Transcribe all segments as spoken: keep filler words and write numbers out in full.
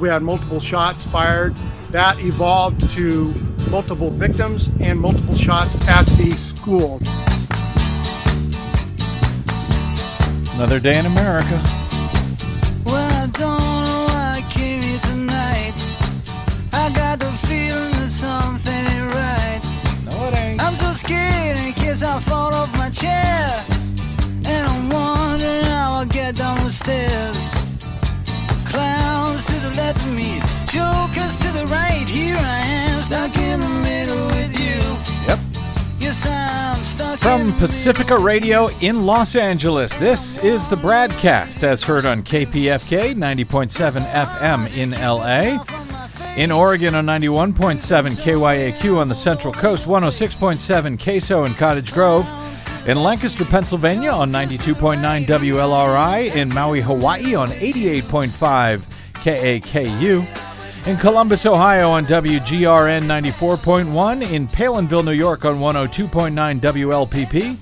We had multiple shots fired. That evolved to multiple victims and multiple shots at the school. Another day in America. Well, I don't know why I came here tonight. I got the feeling that something ain't right. No, it ain't. I'm so scared in case I fall off my chair. And I'm wondering how I'll get down the stairs. Clowns to the left of me, jokers to the right. Here I am, stuck in the middle with you. Yep. Yes, I'm stuck. From Pacifica Radio in Los Angeles, this is the BradCast, as heard on K P F K ninety point seven F M in L A, in Oregon on ninety-one point seven K Y A Q on the Central Coast, one oh six point seven K S O in Cottage Grove, in Lancaster, Pennsylvania on ninety-two point nine W L R I, in Maui, Hawaii on eighty-eight point five K A K U, in Columbus, Ohio on W G R N ninety-four point one, in Palinville, New York on one oh two point nine W L P P,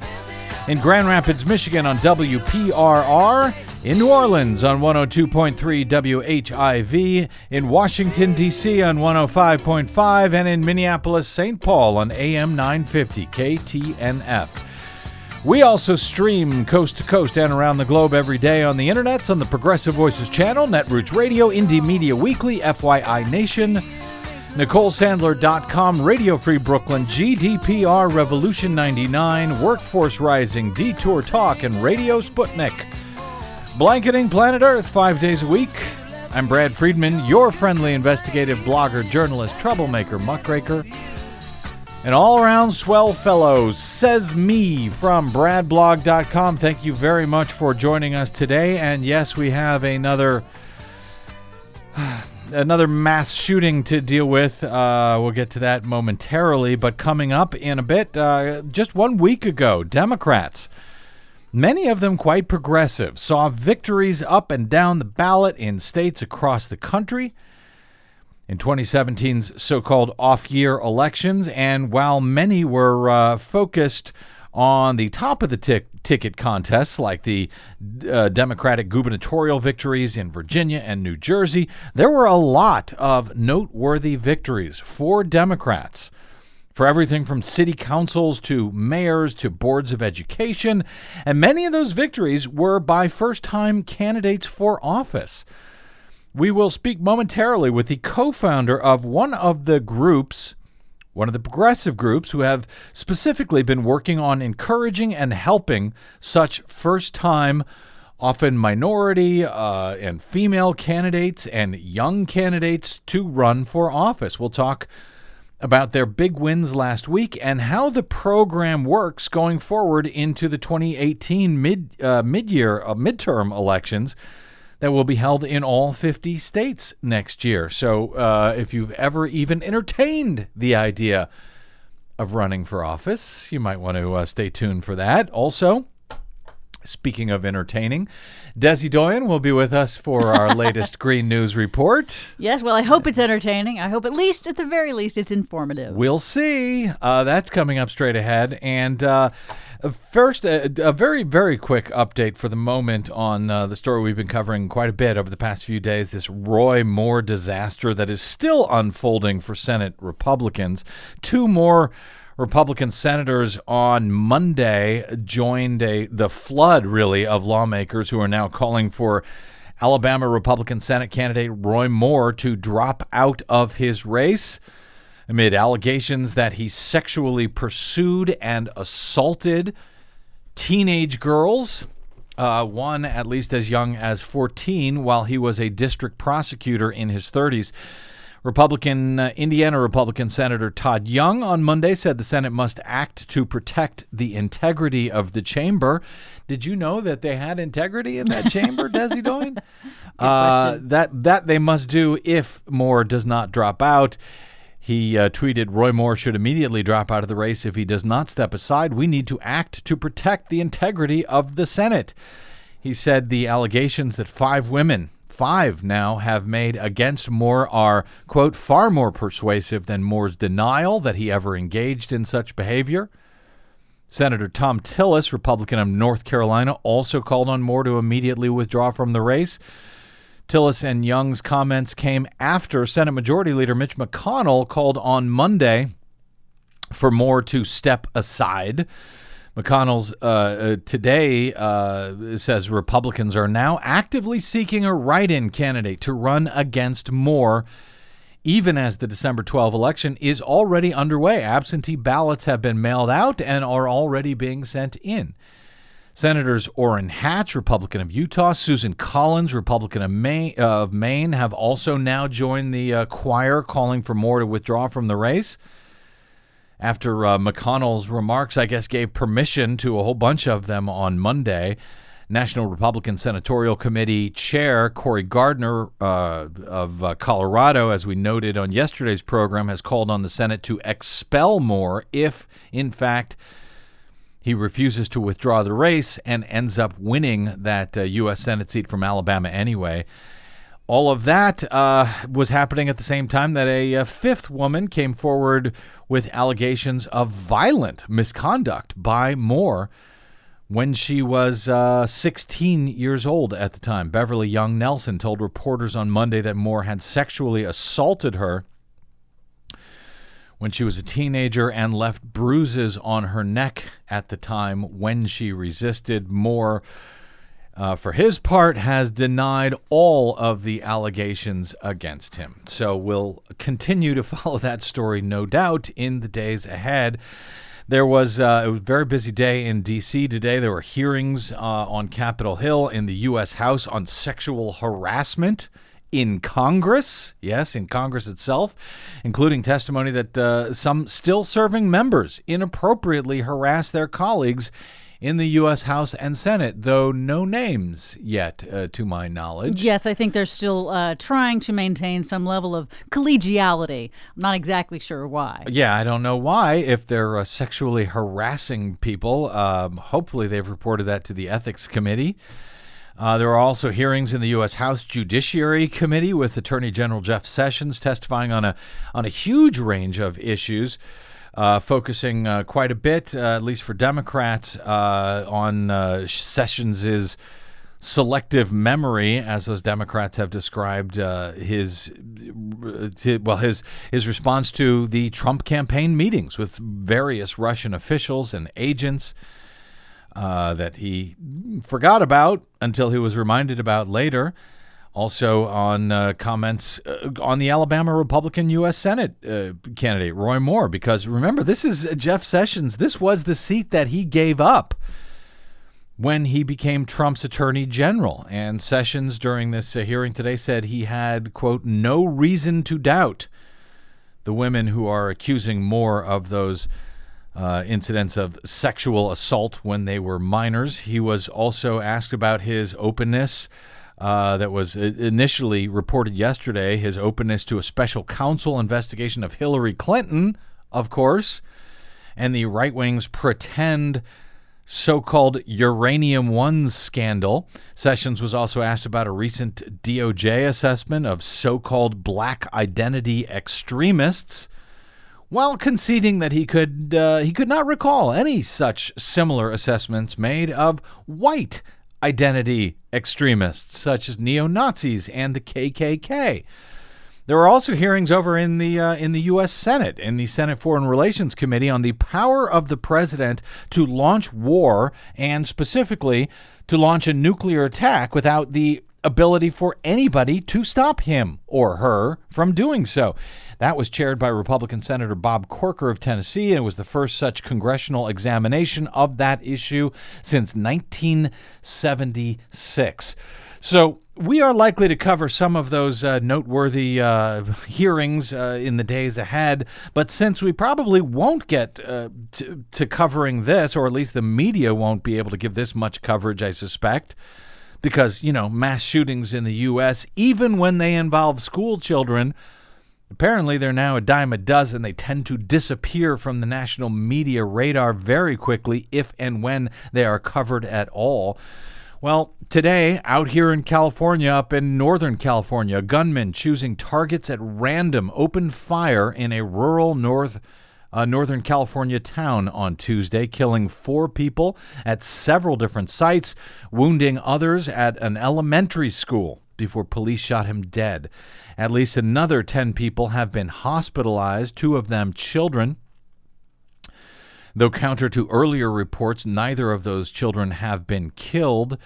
in Grand Rapids, Michigan on W P R R, in New Orleans on one oh two point three W H I V, in Washington, D C on one oh five point five, and in Minneapolis, Saint Paul on A M nine fifty K T N F. We also stream coast to coast and around the globe every day on the internets on the Progressive Voices channel, Netroots Radio, Indie Media Weekly, F Y I Nation, Nicole Sandler dot com, Radio Free Brooklyn, G D P R, Revolution ninety-nine, Workforce Rising, Detour Talk, and Radio Sputnik. Blanketing planet Earth five days a week. I'm Brad Friedman, your friendly investigative blogger, journalist, troublemaker, muckraker, an all-around swell fellow, says me from brad blog dot com. Thank you very much for joining us today. And yes, we have another another mass shooting to deal with. Uh, we'll get to that momentarily. But coming up in a bit, uh, just one week ago, Democrats, many of them quite progressive, saw victories up and down the ballot in states across the country in twenty seventeen's so-called off-year elections, and while many were uh, focused on the top of the tic- ticket contests, like the uh, Democratic gubernatorial victories in Virginia and New Jersey, there were a lot of noteworthy victories for Democrats, for everything from city councils to mayors to boards of education, and many of those victories were by first-time candidates for office. We will speak momentarily with the co-founder of one of the groups, one of the progressive groups who have specifically been working on encouraging and helping such first-time, often minority uh, and female candidates and young candidates to run for office. We'll talk about their big wins last week and how the program works going forward into the twenty eighteen mid, uh, mid-year, uh, midterm elections that will be held in all fifty states next year. So uh, if you've ever even entertained the idea of running for office, you might want to uh, stay tuned for that. Also, speaking of entertaining, Desi Doyen will be with us for our latest Green News Report. Yes, well, I hope it's entertaining. I hope at least, at the very least, it's informative. We'll see. Uh, that's coming up straight ahead. And uh, first, a, a very, very quick update for the moment on uh, the story we've been covering quite a bit over the past few days, this Roy Moore disaster that is still unfolding for Senate Republicans. Two more Republican senators on Monday joined a the flood, really, of lawmakers who are now calling for Alabama Republican Senate candidate Roy Moore to drop out of his race amid allegations that he sexually pursued and assaulted teenage girls, uh, one at least as young as fourteen, while he was a district prosecutor in his thirties. Republican uh, Indiana Republican Senator Todd Young on Monday said the Senate must act to protect the integrity of the chamber. Did you know that they had integrity in that chamber, Desi Doyen? Uh, that that they must do if Moore does not drop out. He uh, tweeted, "Roy Moore should immediately drop out of the race if he does not step aside. We need to act to protect the integrity of the Senate." He said the allegations that five women Five now have made against Moore are, quote, far more persuasive than Moore's denial that he ever engaged in such behavior. Senator Tom Tillis, Republican of North Carolina, also called on Moore to immediately withdraw from the race. Tillis and Young's comments came after Senate Majority Leader Mitch McConnell called on Monday for Moore to step aside. McConnell's uh, uh, today uh, says Republicans are now actively seeking a write-in candidate to run against Moore, even as the December twelfth election is already underway. Absentee ballots have been mailed out and are already being sent in. Senators Orrin Hatch, Republican of Utah, Susan Collins, Republican of Maine, uh, of Maine have also now joined the uh, choir calling for Moore to withdraw from the race. After uh, McConnell's remarks, I guess, gave permission to a whole bunch of them on Monday, National Republican Senatorial Committee Chair Cory Gardner uh, of uh, Colorado, as we noted on yesterday's program, has called on the Senate to expel Moore if, in fact, he refuses to withdraw the race and ends up winning that uh, U S Senate seat from Alabama anyway. All of that uh, was happening at the same time that a, a fifth woman came forward with allegations of violent misconduct by Moore when she was uh, sixteen years old at the time. Beverly Young Nelson told reporters on Monday that Moore had sexually assaulted her when she was a teenager and left bruises on her neck at the time when she resisted. Moore, uh, for his part, has denied all of the allegations against him. So we'll continue to follow that story, no doubt, in the days ahead. There was, uh, it was a very busy day in D C today. There were hearings uh, on Capitol Hill in the U S House on sexual harassment in Congress, yes, in Congress itself, including testimony that uh, some still serving members inappropriately harass their colleagues in the U S House and Senate, though no names yet, uh, to my knowledge. Yes, I think they're still uh, trying to maintain some level of collegiality. I'm not exactly sure why. Yeah, I don't know why, if they're uh, sexually harassing people. Um, hopefully they've reported that to the Ethics Committee. Uh, there are also hearings in the U S House Judiciary Committee with Attorney General Jeff Sessions testifying on a on a huge range of issues, uh, focusing uh, quite a bit, uh, at least for Democrats, uh, on uh, Sessions' selective memory, as those Democrats have described uh, his, well, his his response to the Trump campaign meetings with various Russian officials and agents. Uh, that he forgot about until he was reminded about later. Also on uh, comments uh, on the Alabama Republican U S Senate uh, candidate, Roy Moore, because remember, this is Jeff Sessions. This was the seat that he gave up when he became Trump's attorney general. And Sessions, during this uh, hearing today, said he had, quote, no reason to doubt the women who are accusing Moore of those Uh, incidents of sexual assault when they were minors. He was also asked about his openness uh, that was initially reported yesterday, his openness to a special counsel investigation of Hillary Clinton, of course, and the right-wing's pretend so-called Uranium One scandal. Sessions was also asked about a recent D O J assessment of so-called black identity extremists, while conceding that he could uh, he could not recall any such similar assessments made of white identity extremists, such as neo-Nazis and the K K K. There were also hearings over in the uh, in the U S Senate, in the Senate Foreign Relations Committee, on the power of the president to launch war, and specifically to launch a nuclear attack without the ability for anybody to stop him or her from doing so. That was chaired by Republican Senator Bob Corker of Tennessee, and it was the first such congressional examination of that issue since nineteen seventy-six. So we are likely to cover some of those uh, noteworthy uh, hearings uh, in the days ahead, but since we probably won't get uh, to, to covering this, or at least the media won't be able to give this much coverage, I suspect, because, you know, mass shootings in the U S, even when they involve school children, apparently they're now a dime a dozen. They tend to disappear from the national media radar very quickly if and when they are covered at all. Well, today, out here in California, up in Northern California, a gunman choosing targets at random opened fire in a rural north Uh, Northern California town on Tuesday, killing four people at several different sites, wounding others at an elementary school. before police shot him dead. At least another ten people have been hospitalized, two of them children. Though counter to earlier reports, neither of those children have been killed.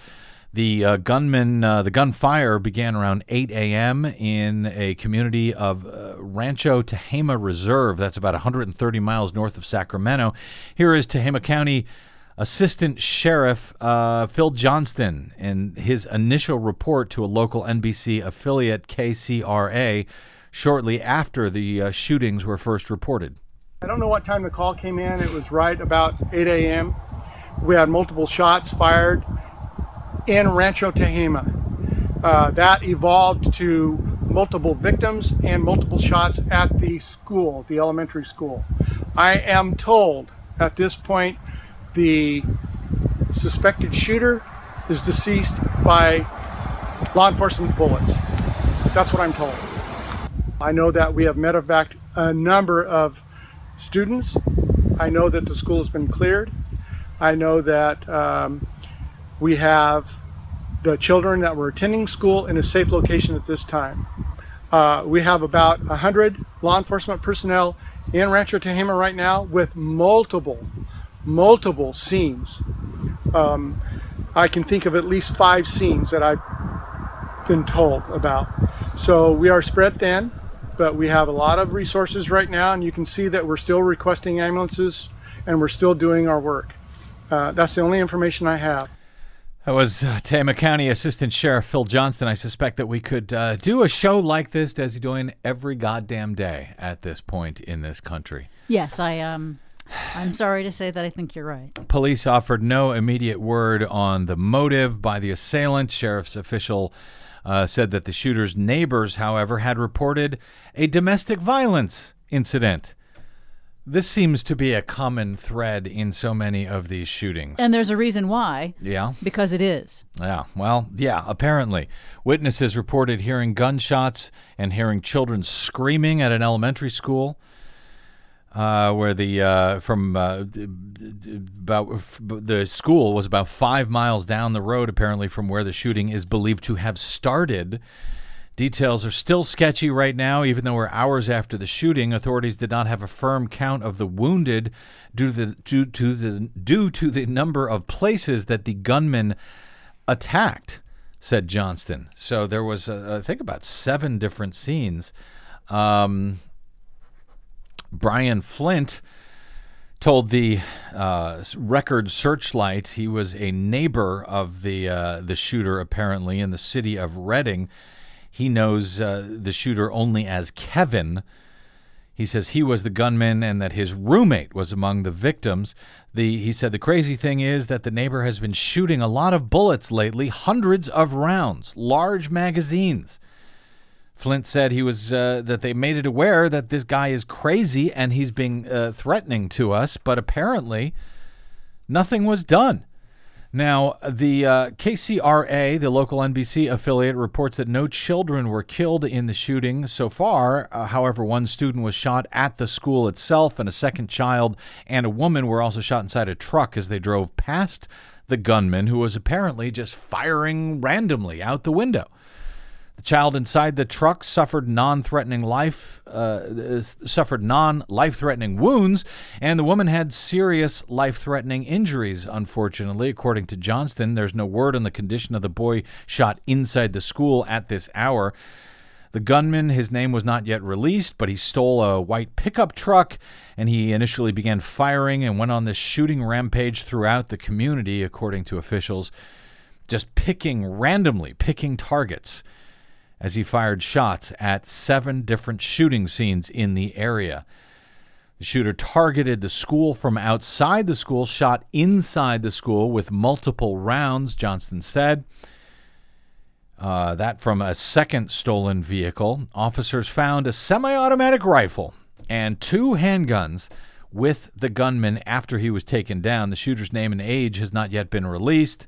The uh, gunman, uh, the gunfire began around eight a.m. in a community of uh, Rancho Tehama Reserve. That's about one hundred thirty miles north of Sacramento. Here is Tehama County Assistant Sheriff uh, Phil Johnston in his initial report to a local N B C affiliate, K C R A, shortly after the uh, shootings were first reported. I don't know what time the call came in. It was right about eight a.m. We had multiple shots fired in Rancho Tehama. Uh, that evolved to multiple victims and multiple shots at the school, the elementary school. I am told at this point the suspected shooter is deceased by law enforcement bullets. That's what I'm told. I know that we have medevaced a number of students. I know that the school has been cleared. I know that um, we have the children that were attending school in a safe location at this time. Uh, we have about one hundred law enforcement personnel in Rancho Tehama right now with multiple, multiple scenes. Um, I can think of at least five scenes that I've been told about. So we are spread thin. But we have a lot of resources right now, and you can see that we're still requesting ambulances and we're still doing our work. Uh, that's the only information I have. That was uh, Tehama County Assistant Sheriff Phil Johnston. I suspect that we could uh, do a show like this, Desi Doyen, every goddamn day at this point in this country. Yes, I, um, I'm sorry to say that I think you're right. Police offered no immediate word on the motive by the assailant. Sheriff's official Uh, said that the shooter's neighbors, however, had reported a domestic violence incident. This seems to be a common thread in so many of these shootings. And there's a reason why. Yeah. Because it is. Yeah. Well, yeah, apparently. Witnesses reported hearing gunshots and hearing children screaming at an elementary school. Uh, where the uh, from uh, about f- the school was about five miles down the road, apparently, from where the shooting is believed to have started. Details are still sketchy right now, even though we're hours after the shooting. Authorities did not have a firm count of the wounded due to the due to the due to the number of places that the gunman attacked, said Johnston. So there was, uh, I think, about seven different scenes. Um, Brian Flint told the uh, Record Searchlight he was a neighbor of the uh, the shooter, apparently, in the city of Redding. He knows uh, the shooter only as Kevin. He says he was the gunman and that his roommate was among the victims. The He said the crazy thing is that the neighbor has been shooting a lot of bullets lately, hundreds of rounds, large magazines. Flint said he was uh, that they made it aware that this guy is crazy and he's being uh, threatening to us, but apparently nothing was done. Now, the uh, K C R A, the local N B C affiliate, reports that no children were killed in the shooting so far. Uh, however, one student was shot at the school itself, and a second child and a woman were also shot inside a truck as they drove past the gunman, who was apparently just firing randomly out the window. The child inside the truck suffered non-threatening life, uh, suffered non-life-threatening wounds, and the woman had serious life-threatening injuries, unfortunately. According to Johnston, there's no word on the condition of the boy shot inside the school at this hour. The gunman, his name was not yet released, but he stole a white pickup truck, and he initially began firing and went on this shooting rampage throughout the community, according to officials, just picking randomly, picking targets, as he fired shots at seven different shooting scenes in the area. The shooter targeted the school from outside the school, shot inside the school with multiple rounds, Johnston said. Uh, that from a second stolen vehicle. Officers found a semi-automatic rifle and two handguns with the gunman after he was taken down. The shooter's name and age has not yet been released.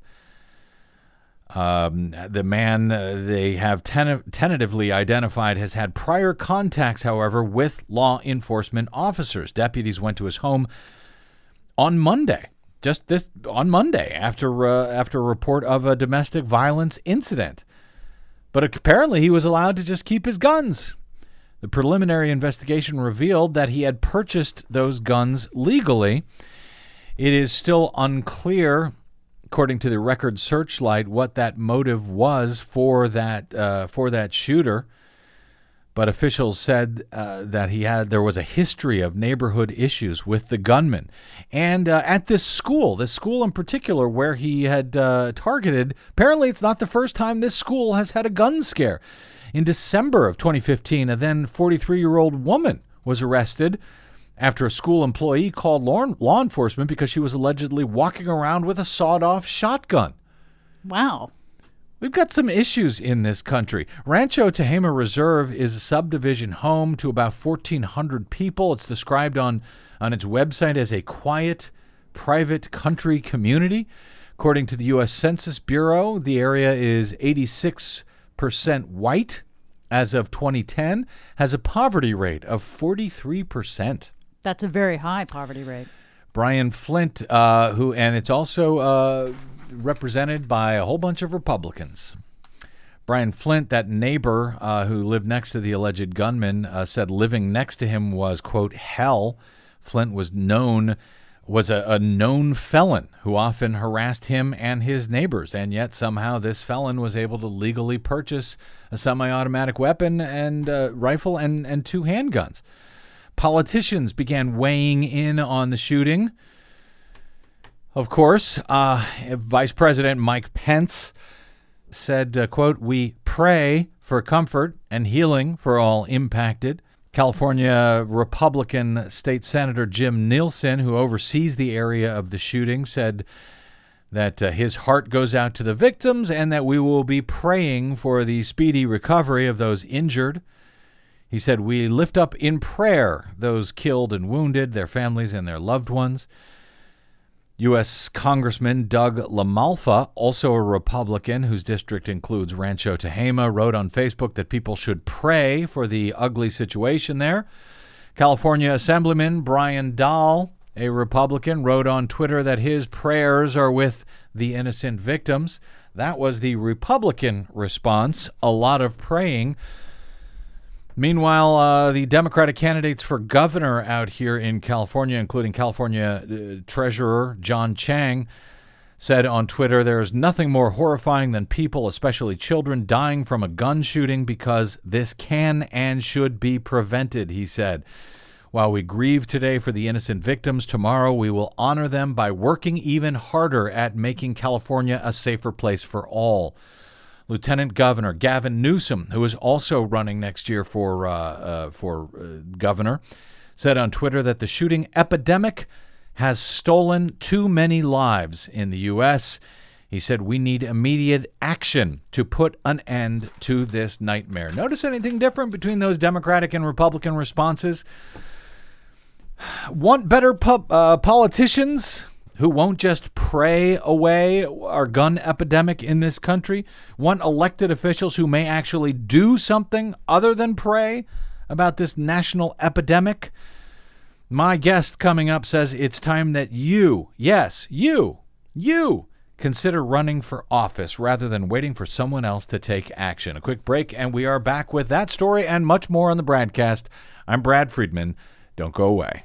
Um, the man uh, they have ten- tentatively identified has had prior contacts, however, with law enforcement officers. Deputies went to his home on Monday, just this on Monday, after uh, after a report of a domestic violence incident. But apparently he was allowed to just keep his guns. The preliminary investigation revealed that he had purchased those guns legally. It is still unclear, according to the record Searchlight, what that motive was for that uh, for that shooter. But officials said uh, that he had there was a history of neighborhood issues with the gunman. And uh, at this school, this school in particular where he had uh, targeted, apparently it's not the first time this school has had a gun scare. In December of twenty fifteen, a then forty-three-year-old woman was arrested after a school employee called law enforcement because she was allegedly walking around with a sawed-off shotgun. Wow. We've got some issues in this country. Rancho Tehama Reserve is a subdivision home to about fourteen hundred people. It's described on, on its website as a quiet, private country community. According to the U S Census Bureau, the area is eighty-six percent white as of twenty ten, has a poverty rate of forty-three percent. That's a very high poverty rate. Brian Flint, uh, who, and it's also... Uh, represented by a whole bunch of Republicans. Brian Flint, that neighbor uh, who lived next to the alleged gunman, uh, said living next to him was, quote, hell. Flint was known, was a, a known felon who often harassed him and his neighbors, and yet somehow this felon was able to legally purchase a semi-automatic weapon and uh, rifle and, and two handguns. Politicians began weighing in on the shooting. Of course, uh, Vice President Mike Pence said, uh, quote, we pray for comfort and healing for all impacted. California Republican State Senator Jim Nielsen, who oversees the area of the shooting, said that uh, his heart goes out to the victims and that we will be praying for the speedy recovery of those injured. He said, we lift up in prayer those killed and wounded, their families and their loved ones. U S. Congressman Doug LaMalfa, also a Republican whose district includes Rancho Tehama, wrote on Facebook that people should pray for the ugly situation there. California Assemblyman Brian Dahl, a Republican, wrote on Twitter that his prayers are with the innocent victims. That was the Republican response, a lot of praying. Meanwhile, uh, the Democratic candidates for governor out here in California, including California uh, Treasurer John Chang, said on Twitter, there is nothing more horrifying than people, especially children, dying from a gun shooting because this can and should be prevented, he said. While we grieve today for the innocent victims, tomorrow we will honor them by working even harder at making California a safer place for all. Lieutenant Governor Gavin Newsom, who is also running next year for uh, uh, for uh, governor, said on Twitter that the shooting epidemic has stolen too many lives in the U S. He said we need immediate action to put an end to this nightmare. Notice anything different between those Democratic and Republican responses? Want better pu- uh, politicians? Who won't just pray away our gun epidemic in this country, want elected officials who may actually do something other than pray about this national epidemic. My guest coming up says it's time that you, yes, you, you, consider running for office rather than waiting for someone else to take action. A quick break, and we are back with that story and much more on the BradCast. I'm Brad Friedman. Don't go away.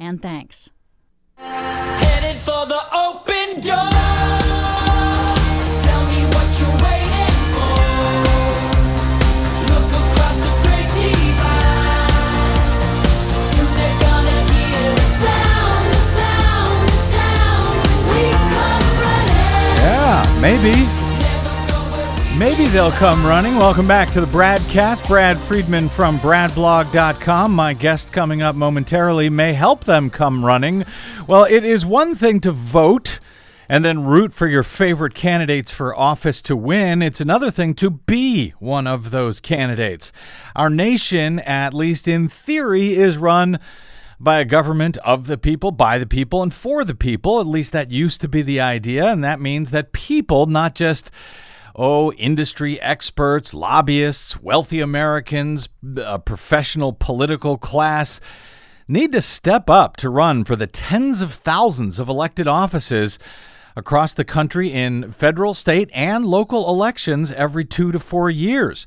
And thanks. Headed for the open door. Tell me what you're waiting for. Look across the great divide. Soon they're gonna hear the sound, the sound, the sound. We come running. Yeah, maybe. Maybe they'll come running. Welcome back to the BradCast. Brad Friedman from brad blog dot com. My guest coming up momentarily may help them come running. Well, it is one thing to vote and then root for your favorite candidates for office to win. It's another thing to be one of those candidates. Our nation, at least in theory, is run by a government of the people, by the people, and for the people. At least that used to be the idea, and that means that people, not just Oh, industry experts, lobbyists, wealthy Americans, a professional political class need to step up to run for the tens of thousands of elected offices across the country in federal, state, and local elections every two to four years.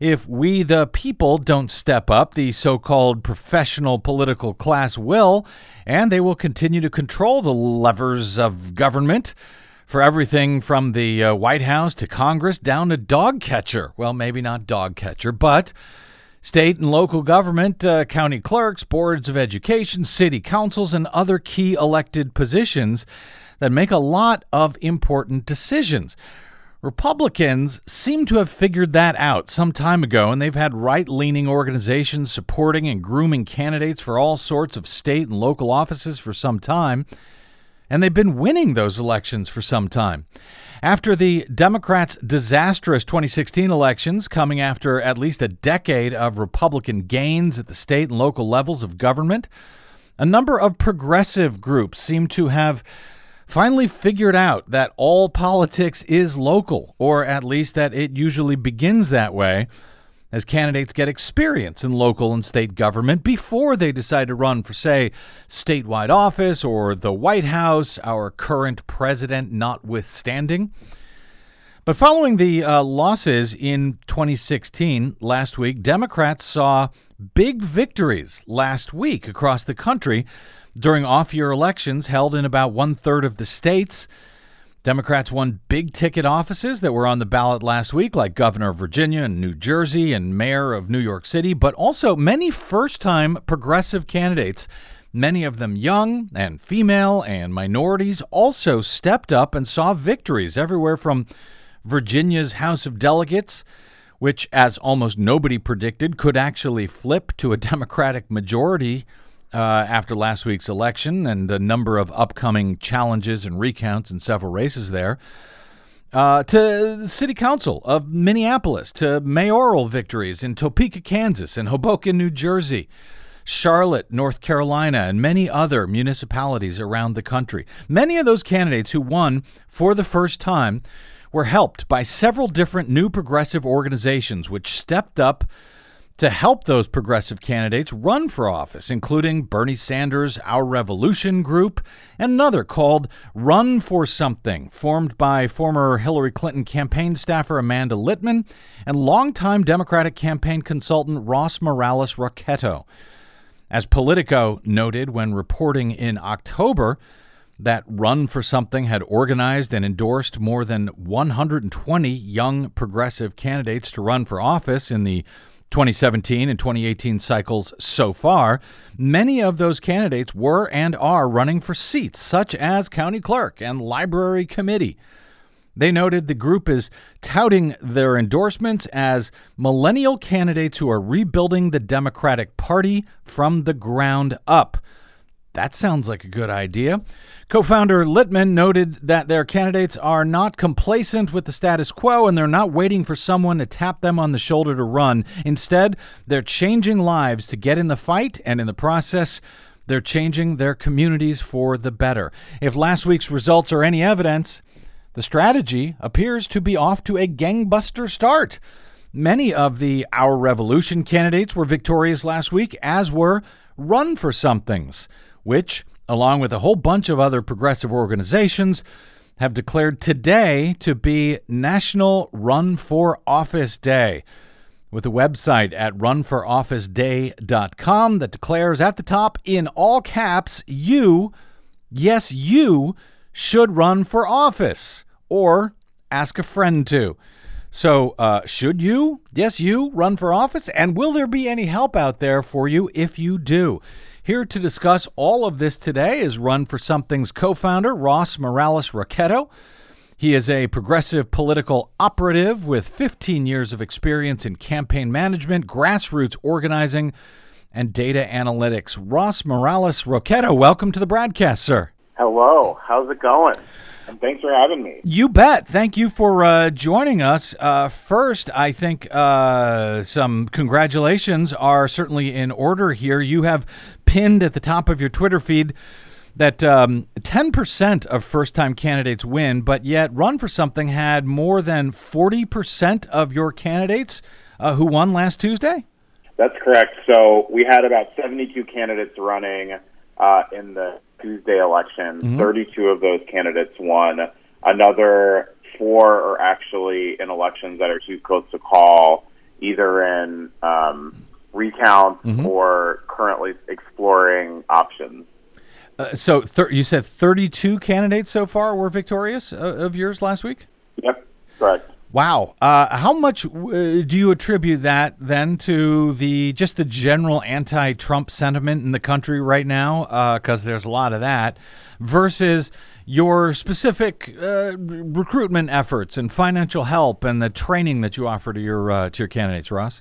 If we, the people, don't step up, the so-called professional political class will, and they will continue to control the levers of government, for everything from the uh, White House to Congress down to dog catcher. Well, maybe not dog catcher, but state and local government, uh, county clerks, boards of education, city councils, and other key elected positions that make a lot of important decisions. Republicans seem to have figured that out some time ago, and they've had right-leaning organizations supporting and grooming candidates for all sorts of state and local offices for some time. And they've been winning those elections for some time. After the Democrats' disastrous twenty sixteen elections, coming after at least a decade of Republican gains at the state and local levels of government, a number of progressive groups seem to have finally figured out that all politics is local, or at least that it usually begins that way, as candidates get experience in local and state government before they decide to run for, say, statewide office or the White House, our current president notwithstanding. But following the uh, losses in twenty sixteen, last week, Democrats saw big victories last week across the country during off-year elections held in about one-third of the states. Democrats won big-ticket offices that were on the ballot last week, like governor of Virginia and New Jersey and mayor of New York City, but also many first-time progressive candidates, many of them young and female and minorities, also stepped up and saw victories everywhere from Virginia's House of Delegates, which, as almost nobody predicted, could actually flip to a Democratic majority Uh, after last week's election and a number of upcoming challenges and recounts in several races there, uh, to the city council of Minneapolis, to mayoral victories in Topeka, Kansas, and Hoboken, New Jersey, Charlotte, North Carolina, and many other municipalities around the country. Many of those candidates who won for the first time were helped by several different new progressive organizations which stepped up to help those progressive candidates run for office, including Bernie Sanders' Our Revolution group, and another called Run for Something, formed by former Hillary Clinton campaign staffer Amanda Litman and longtime Democratic campaign consultant Ross Morales Rocketto. As Politico noted when reporting in October that Run for Something had organized and endorsed more than one hundred twenty young progressive candidates to run for office in the twenty seventeen and twenty eighteen cycles so far, many of those candidates were and are running for seats, such as county clerk and library committee. They noted the group is touting their endorsements as millennial candidates who are rebuilding the Democratic Party from the ground up. That sounds like a good idea. Co-founder Litman noted that their candidates are not complacent with the status quo and they're not waiting for someone to tap them on the shoulder to run. Instead, they're changing lives to get in the fight, and in the process, they're changing their communities for the better. If last week's results are any evidence, the strategy appears to be off to a gangbuster start. Many of the Our Revolution candidates were victorious last week, as were Run for Somethings, which, along with a whole bunch of other progressive organizations, have declared today to be National Run for Office Day, with a website at run for office day dot com that declares at the top, in all caps, you, yes, you should run for office, or ask a friend to. So uh, should you, yes, you, run for office? And will there be any help out there for you if you do? Here to discuss all of this today is Run for Something's co-founder, Ross Morales Rocketto. He is a progressive political operative with fifteen years of experience in campaign management, grassroots organizing, and data analytics. Ross Morales Rocketto, welcome to the BradCast, sir. Hello. How's it going? And thanks for having me. You bet. Thank you for uh, joining us. Uh, first, I think uh, some congratulations are certainly in order here. You have pinned at the top of your Twitter feed that um, ten percent of first-time candidates win, but yet Run for Something had more than forty percent of your candidates uh, who won last Tuesday? That's correct. So we had about seventy-two candidates running uh, in the Tuesday election. Mm-hmm. thirty-two of those candidates won. Another four are actually in elections that are too close to call, either in um, recounts mm-hmm. or currently exploring options. Uh, so thir- you said thirty-two candidates so far were victorious uh, of yours last week? Yep, correct. Wow. Uh, how much w- do you attribute that then to the just the general anti-Trump sentiment in the country right now? Because uh, there's a lot of that versus your specific uh, recruitment efforts and financial help and the training that you offer to your uh, to your candidates, Ross?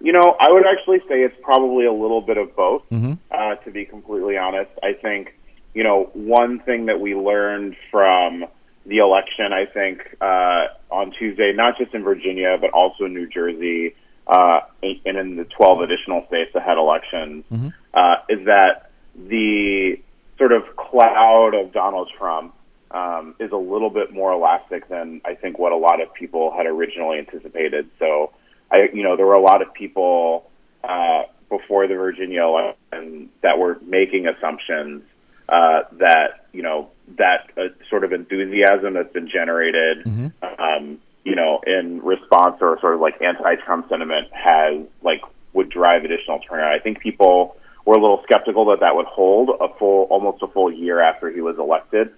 You know, I would actually say it's probably a little bit of both, mm-hmm. uh, to be completely honest. I think, you know, one thing that we learned from the election, I think, uh, on Tuesday, not just in Virginia, but also in New Jersey, uh, and in the twelve additional states that had elections, mm-hmm. uh, is that the sort of cloud of Donald Trump um, is a little bit more elastic than I think what a lot of people had originally anticipated. So, I, you know, there were a lot of people uh, before the Virginia election that were making assumptions uh, that, you know, that uh, sort of enthusiasm that's been generated, mm-hmm. um, you know, in response or sort of like anti-Trump sentiment has like would drive additional turnout. I think people were a little skeptical that that would hold a full, almost a full year after he was elected.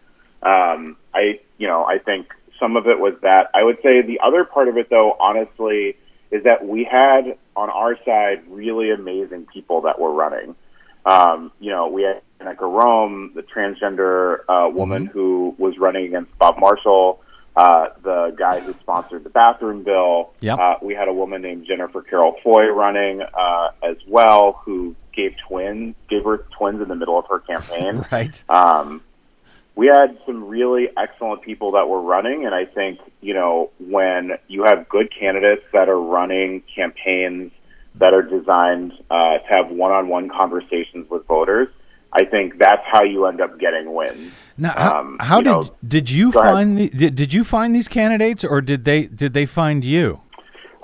Um, I, you know, I think some of it was that. I would say the other part of it, though, honestly, is that we had on our side really amazing people that were running. Um, you know, we had Annika Rome, the transgender uh, woman mm-hmm. who was running against Bob Marshall, uh, the guy who sponsored the bathroom bill. Yep. Uh, we had a woman named Jennifer Carroll Foy running uh, as well, who gave twins, gave birth to twins in the middle of her campaign. Right. Um, we had some really excellent people that were running, and I think, you know, when you have good candidates that are running campaigns that are designed uh, to have one-on-one conversations with voters, I think that's how you end up getting wins. Now, how, um, how did know, did you find the, did, did you find these candidates, or did they did they find you?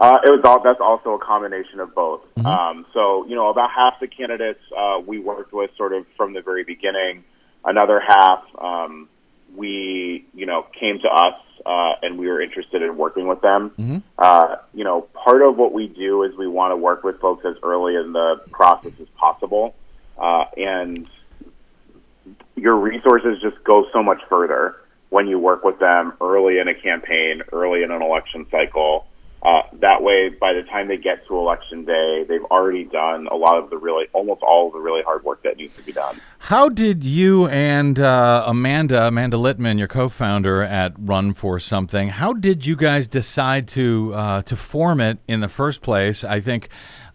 Uh, it was all that's also a combination of both. Mm-hmm. Um, so, you know, about half the candidates uh, we worked with sort of from the very beginning. Another half, um, we you know came to us uh, and we were interested in working with them. Mm-hmm. Uh, you know, part of what we do is we want to work with folks as early in the process as possible, uh, and your resources just go so much further when you work with them early in a campaign, early in an election cycle. Uh, that way, by the time they get to election day, they've already done a lot of the really, almost all of the really hard work that needs to be done. How did you and uh, Amanda, Amanda Litman, your co-founder at Run for Something, how did you guys decide to uh, to form it in the first place? I think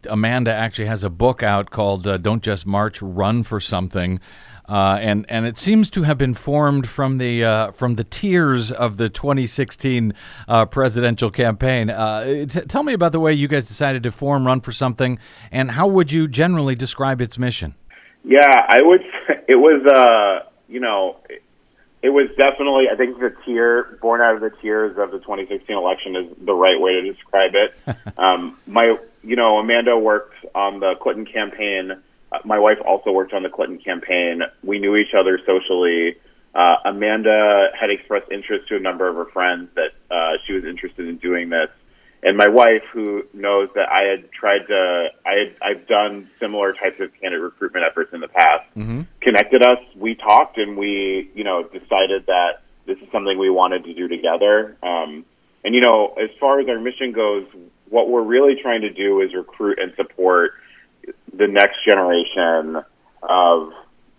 Amanda actually has a book out called uh, "Don't Just March, Run for Something." Uh, and and it seems to have been formed from the uh, from the tears of the twenty sixteen uh, presidential campaign. Uh, t- tell me about the way you guys decided to form Run for Something, and how would you generally describe its mission? Yeah, I would. It was uh, you know, it, it was definitely, I think, the tear born out of the tears of the twenty sixteen election is the right way to describe it. um, my, you know, Amanda worked on the Clinton campaign. My wife also worked on the Clinton campaign. We knew each other socially. Uh, Amanda had expressed interest to a number of her friends that uh, she was interested in doing this. And my wife, who knows that I had tried to, I had, I've done similar types of candidate recruitment efforts in the past, mm-hmm. connected us. We talked and we, you know, decided that this is something we wanted to do together. Um, and, you know, as far as our mission goes, what we're really trying to do is recruit and support the next generation of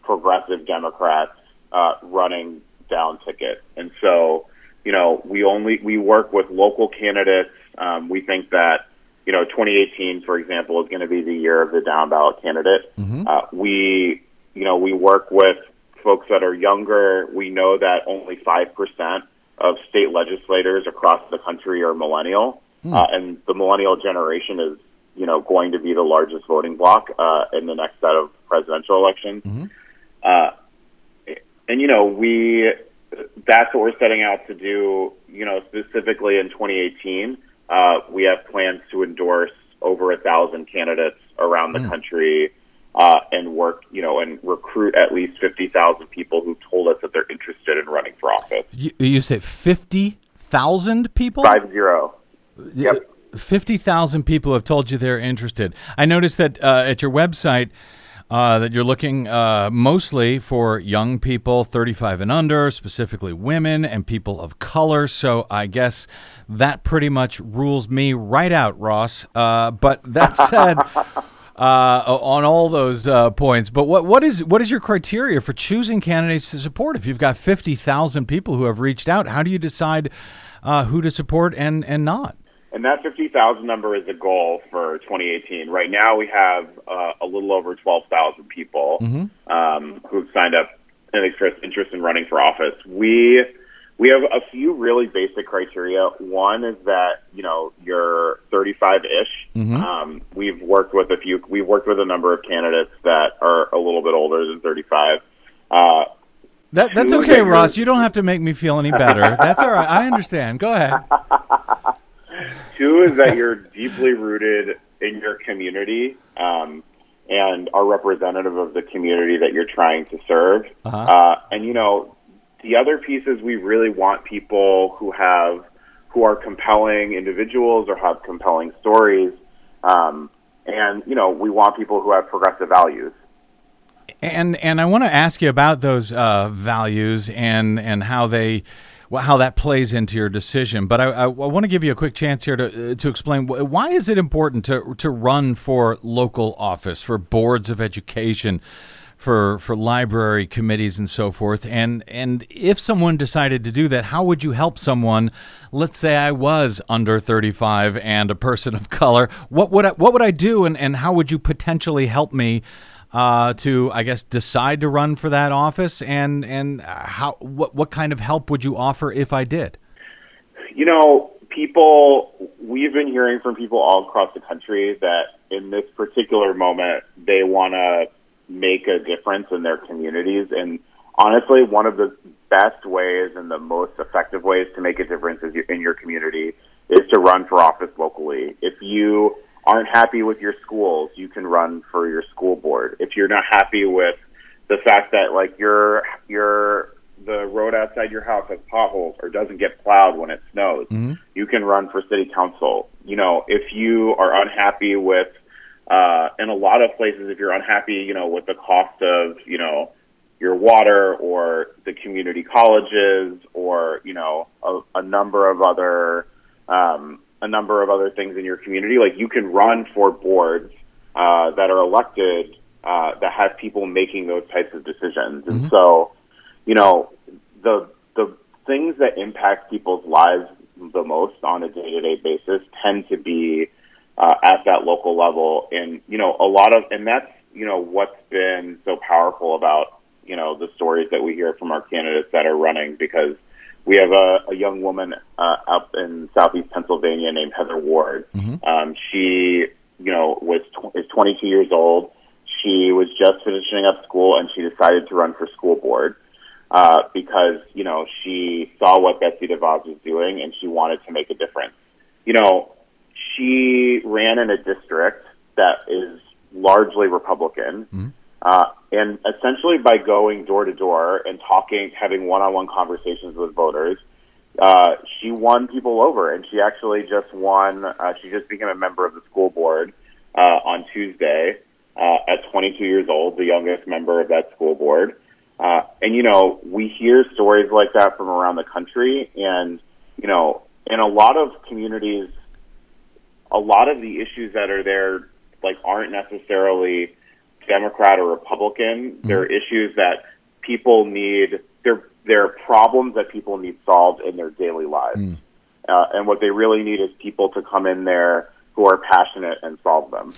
progressive Democrats uh, running down ticket. And so you know, we only, we work with local candidates. Um, we think that, you know, twenty eighteen, for example, is going to be the year of the down ballot candidate. Mm-hmm. Uh, we, you know, we work with folks that are younger. We know that only five percent of state legislators across the country are millennial. Mm. Uh, and the millennial generation is, you know, going to be the largest voting bloc uh, in the next set of presidential elections. Mm-hmm. Uh, and, you know, we, that's what we're setting out to do, you know, specifically in twenty eighteen. Uh, we have plans to endorse over a thousand candidates around the mm. country uh, and work, you know, and recruit at least fifty thousand people who told us that they're interested in running for office. You, you said fifty thousand people? Five zero. Yep. fifty thousand people have told you they're interested. I noticed that uh, at your website uh, that you're looking uh, mostly for young people, thirty-five and under, specifically women and people of color. So I guess that pretty much rules me right out, Ross. Uh, but that said, uh, on all those uh, points, but what what is what is your criteria for choosing candidates to support? If you've got fifty thousand people who have reached out, how do you decide uh, who to support and, and not? And that fifty thousand number is a goal for twenty eighteen. Right now we have uh, a little over twelve thousand people mm-hmm. um, who've signed up and expressed interest in running for office. We we have a few really basic criteria. One is that, you know, you're thirty-five-ish. Mm-hmm. Um, we've worked with a few. We've worked with a number of candidates that are a little bit older than thirty-five. Uh, that, that's okay, Ross. You don't have to make me feel any better. That's all right. I understand. Go ahead. Two is that you're deeply rooted in your community um, and are representative of the community that you're trying to serve. Uh-huh. Uh, and, you know, the other piece is we really want people who have, who are compelling individuals or have compelling stories. Um, and, you know, we want people who have progressive values. And and I want to ask you about those uh, values and, and how they... Well, how that plays into your decision. But I, I, I want to give you a quick chance here to uh, to explain wh- why is it important to to run for local office, for boards of education, for for library committees and so forth. And and if someone decided to do that, how would you help someone? Let's say I was under thirty-five and a person of color. What would I, what would I do and, and how would you potentially help me Uh, to, I guess, decide to run for that office, and and how what what kind of help would you offer if I did? You know, people, we've been hearing from people all across the country that in this particular moment they want to make a difference in their communities, and honestly, one of the best ways and the most effective ways to make a difference is in your community is to run for office locally. If you aren't happy with your schools, you can run for your school board. If you're not happy with the fact that, like, your your the road outside your house has potholes or doesn't get plowed when it snows, mm-hmm. you can run for city council. You know, if you are unhappy with, uh, in a lot of places, if you're unhappy, you know, with the cost of, you know, your water or the community colleges or, you know, a, a number of other um a number of other things in your community, like you can run for boards uh, that are elected uh, that have people making those types of decisions. Mm-hmm. And so, you know, the the things that impact people's lives the most on a day-to-day basis tend to be uh, at that local level. And, you know, a lot of, and that's, you know, what's been so powerful about, you know, the stories that we hear from our candidates that are running, because we have a, a young woman uh, up in southeast Pennsylvania named Heather Ward. Mm-hmm. Um, she, you know, was tw- is twenty-two years old. She was just finishing up school, and she decided to run for school board uh, because, you know, she saw what Betsy DeVos was doing, and she wanted to make a difference. You know, she ran in a district that is largely Republican. Mm-hmm. Uh, and essentially by going door to door and talking, having one-on-one conversations with voters, uh, she won people over. And she actually just won, uh, she just became a member of the school board uh, on Tuesday uh, at twenty-two years old, the youngest member of that school board. Uh, and, you know, we hear stories like that from around the country. And, you know, in a lot of communities, a lot of the issues that are there, like, aren't necessarily Democrat or Republican. There are issues that people need, they're There are problems that people need solved in their daily lives. Mm. Uh, and what they really need is people to come in there who are passionate and solve them.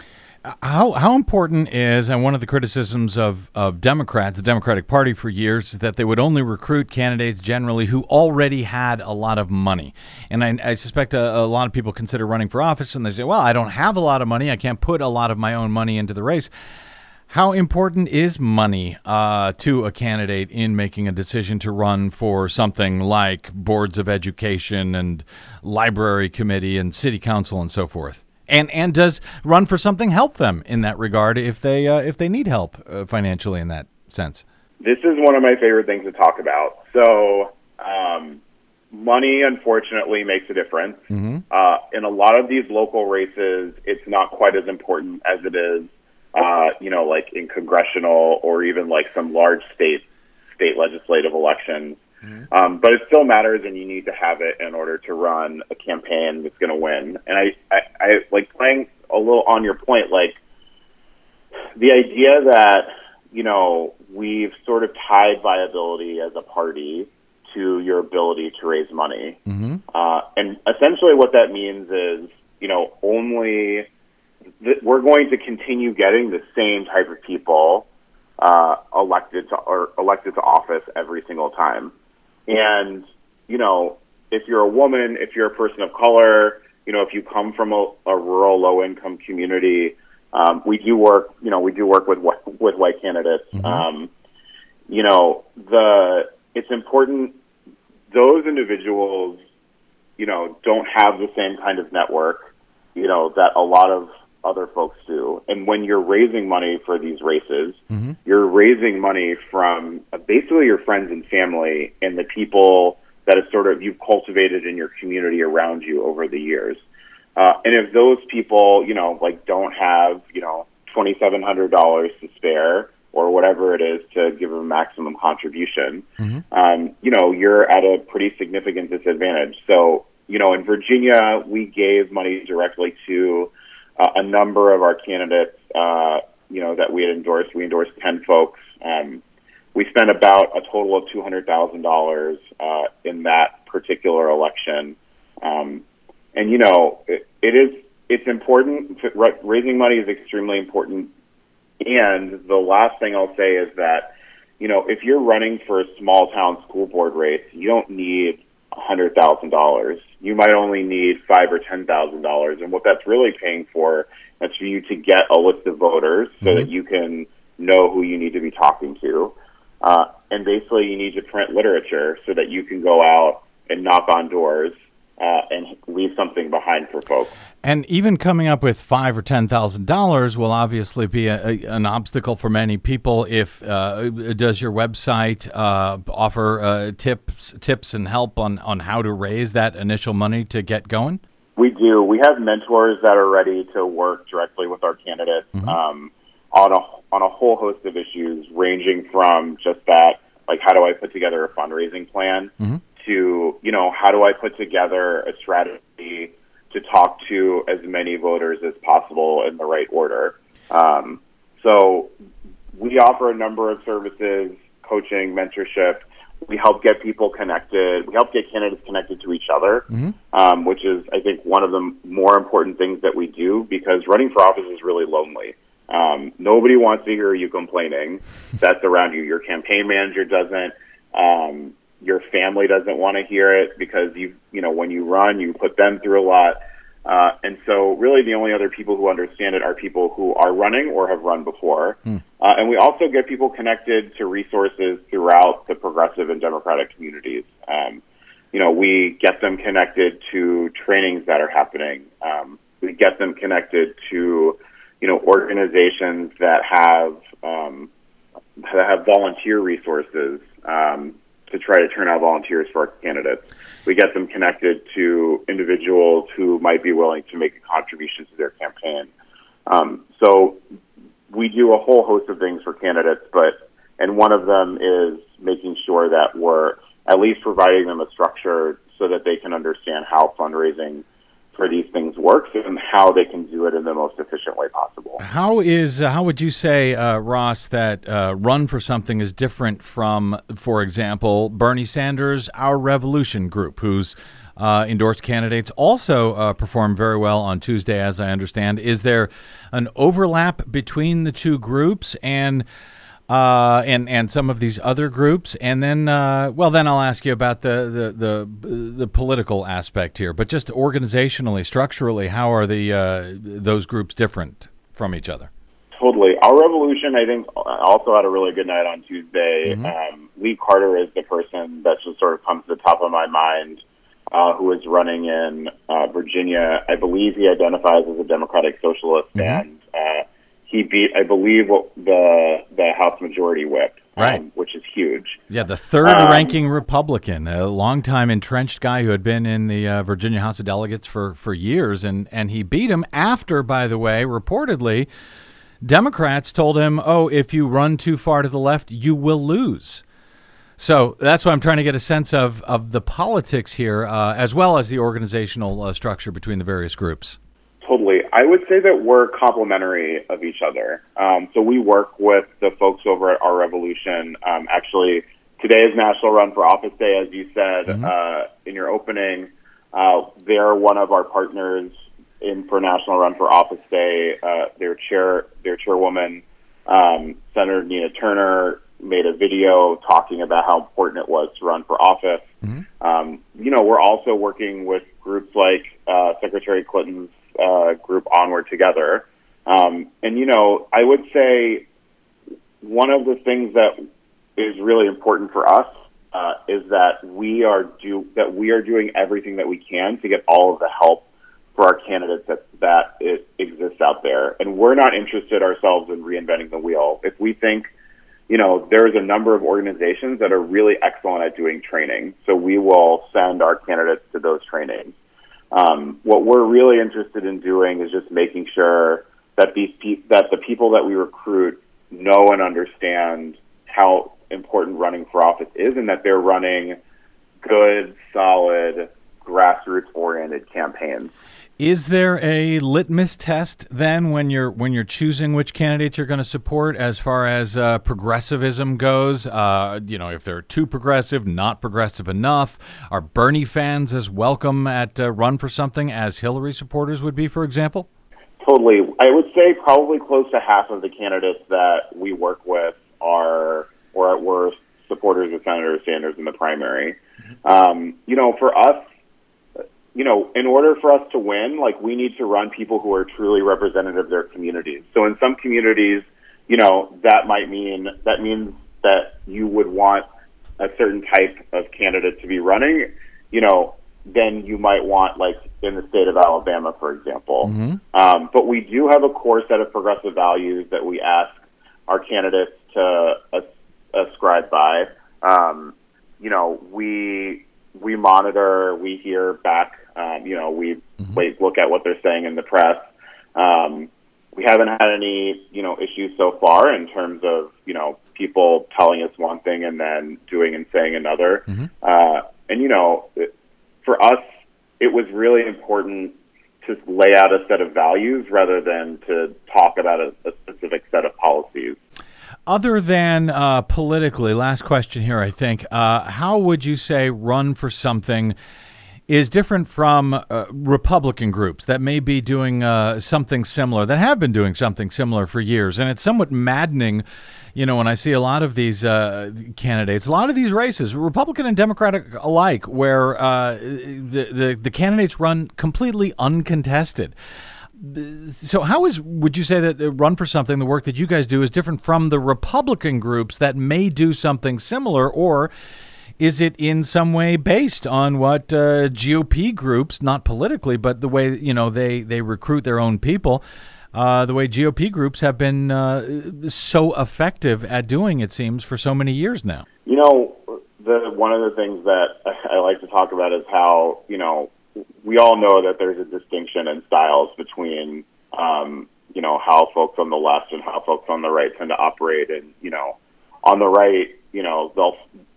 How how important is, and one of the criticisms of, of Democrats, the Democratic Party for years, is that they would only recruit candidates generally who already had a lot of money. And I, I suspect a, a lot of people consider running for office and they say, well, I don't have a lot of money. I can't put a lot of my own money into the race. How important is money uh, to a candidate in making a decision to run for something like boards of education and library committee and city council and so forth? And and does Run for Something help them in that regard if they uh, if they need help uh, financially in that sense? This is one of my favorite things to talk about. So um, money, unfortunately, makes a difference. Mm-hmm. Uh, in a lot of these local races, it's not quite as important as it is, uh, you know, like in congressional or even like some large state state legislative elections. Mm-hmm. Um, but it still matters, and you need to have it in order to run a campaign that's going to win. And I, I, I like playing a little on your point, like the idea that, you know, we've sort of tied viability as a party to your ability to raise money. Mm-hmm. Uh, and essentially what that means is, you know, only th- we're going to continue getting the same type of people uh, elected to, or elected to office every single time. And, you know, if you're a woman, if you're a person of color, you know, if you come from a, a rural low-income community, um, we do work, you know, we do work with with white candidates. Mm-hmm. Um, you know, the it's important those individuals, you know, don't have the same kind of network, you know, that a lot of other folks do. And when you're raising money for these races, mm-hmm. you're raising money from basically your friends and family and the people that have sort of you've cultivated in your community around you over the years. Uh, and if those people, you know, like don't have, you know, twenty-seven hundred dollars to spare or whatever it is to give a maximum contribution, mm-hmm. um, you know, you're at a pretty significant disadvantage. So, you know, in Virginia, we gave money directly to Uh, a number of our candidates, uh, you know, that we had endorsed. We endorsed ten folks. Um, we spent about a total of two hundred thousand dollars uh, in that particular election. Um, and, you know, it, it is, it's important. Raising money is extremely important. And the last thing I'll say is that, you know, if you're running for a small town school board race, you don't need one hundred thousand dollars. You might only need five or ten thousand dollars, and what that's really paying for is for you to get a list of voters so mm-hmm. that you can know who you need to be talking to, uh, and basically you need to print literature so that you can go out and knock on doors uh, and leave something behind for folks. And even coming up with five or ten thousand dollars will obviously be a, a, an obstacle for many people. If uh, does your website uh, offer uh, tips, tips and help on, on how to raise that initial money to get going? We do. We have mentors that are ready to work directly with our candidates mm-hmm. um, on a on a whole host of issues, ranging from just that, like how do I put together a fundraising plan, mm-hmm. to you know how do I put together a strategy to talk to as many voters as possible in the right order. Um, so we offer a number of services, coaching, mentorship. We help get people connected. We help get candidates connected to each other, mm-hmm. um, which is, I think, one of the more important things that we do because running for office is really lonely. Um, nobody wants to hear you complaining that's around you. Your campaign manager doesn't. Um, Your family doesn't want to hear it because, you you know, when you run, you put them through a lot. Uh, and so really the only other people who understand it are people who are running or have run before. Mm. Uh, and we also get people connected to resources throughout the progressive and Democratic communities. Um, you know, we get them connected to trainings that are happening. Um, we get them connected to, you know, organizations that have, um, that have volunteer resources, um, to try to turn out volunteers for our candidates. We get them connected to individuals who might be willing to make a contribution to their campaign. Um, so we do a whole host of things for candidates, but and one of them is making sure that we're at least providing them a structure so that they can understand how fundraising for these things works and how they can do it in the most efficient way possible. How is uh, how would you say, uh, Ross, that uh, Run for Something is different from, for example, Bernie Sanders, Our Revolution group, whose uh, endorsed candidates also uh, performed very well on Tuesday, as I understand. Is there an overlap between the two groups and Uh, and, and some of these other groups? And then, uh, well, then I'll ask you about the, the, the, the political aspect here. But just organizationally, structurally, how are the uh, those groups different from each other? Totally. Our Revolution, I think, also had a really good night on Tuesday. Mm-hmm. Um, Lee Carter is the person that just sort of comes to the top of my mind, uh, who is running in uh, Virginia. I believe he identifies as a Democratic Socialist, mm-hmm. and uh he beat, I believe, what the the House Majority Whip, um, right, which is huge. Yeah, the third-ranking um, Republican, a longtime entrenched guy who had been in the uh, Virginia House of Delegates for, for years, and, and he beat him after, by the way, reportedly, Democrats told him, oh, if you run too far to the left, you will lose. So that's why I'm trying to get a sense of, of the politics here, uh, as well as the organizational uh, structure between the various groups. Totally. I would say that we're complementary of each other. Um, so we work with the folks over at Our Revolution. Um, actually, today is National Run for Office Day, as you said, mm-hmm. uh, in your opening. Uh, they're one of our partners in for National Run for Office Day. Uh, their chair, their chairwoman, um, Senator Nina Turner, made a video talking about how important it was to run for office. Mm-hmm. Um, you know, we're also working with groups like uh, Secretary Clinton's Uh, group Onward Together. Um, and, you know, I would say one of the things that is really important for us uh, is that we are do that we are doing everything that we can to get all of the help for our candidates that, that it exists out there. And we're not interested ourselves in reinventing the wheel. If we think, you know, there's a number of organizations that are really excellent at doing training, so we will send our candidates to those trainings. Um, what we're really interested in doing is just making sure that these pe- that the people that we recruit know and understand how important running for office is, and that they're running good, solid, grassroots-oriented campaigns. Is there a litmus test then when you're when you're choosing which candidates you're going to support as far as uh, progressivism goes? Uh, you know, if they're too progressive, not progressive enough, are Bernie fans as welcome at uh, Run for Something as Hillary supporters would be, for example? Totally. I would say probably close to half of the candidates that we work with are or were supporters of Senator Sanders in the primary. Um, you know, for us, you know, in order for us to win, like, we need to run people who are truly representative of their communities. So in some communities, you know, that might mean, that means that you would want a certain type of candidate to be running, you know, then you might want, like, in the state of Alabama, for example. Mm-hmm. Um, but we do have a core set of progressive values that we ask our candidates to ascribe by. Um, you know, we... We monitor, we hear back, um, you know, we mm-hmm. wait, look at what they're saying in the press. Um, we haven't had any, you know, issues so far in terms of, you know, people telling us one thing and then doing and saying another. Mm-hmm. Uh, and, you know, for us, it was really important to lay out a set of values rather than to talk about a, a specific set of policies. Other than uh, politically, last question here, I think, uh, how would you say Run for Something is different from uh, Republican groups that may be doing uh, something similar, that have been doing something similar for years? And it's somewhat maddening, you know, when I see a lot of these uh, candidates, a lot of these races, Republican and Democratic alike, where uh, the, the, the candidates run completely uncontested. So how is, would you say that Run for Something, the work that you guys do, is different from the Republican groups that may do something similar, or is it in some way based on what uh, G O P groups, not politically, but the way, you know, they, they recruit their own people, uh, the way G O P groups have been uh, so effective at doing, it seems, for so many years now? You know, the, one of the things that I like to talk about is how, you know, we all know that there's a distinction in styles between, um, you know, how folks on the left and how folks on the right tend to operate. And, you know, on the right, you know, they'll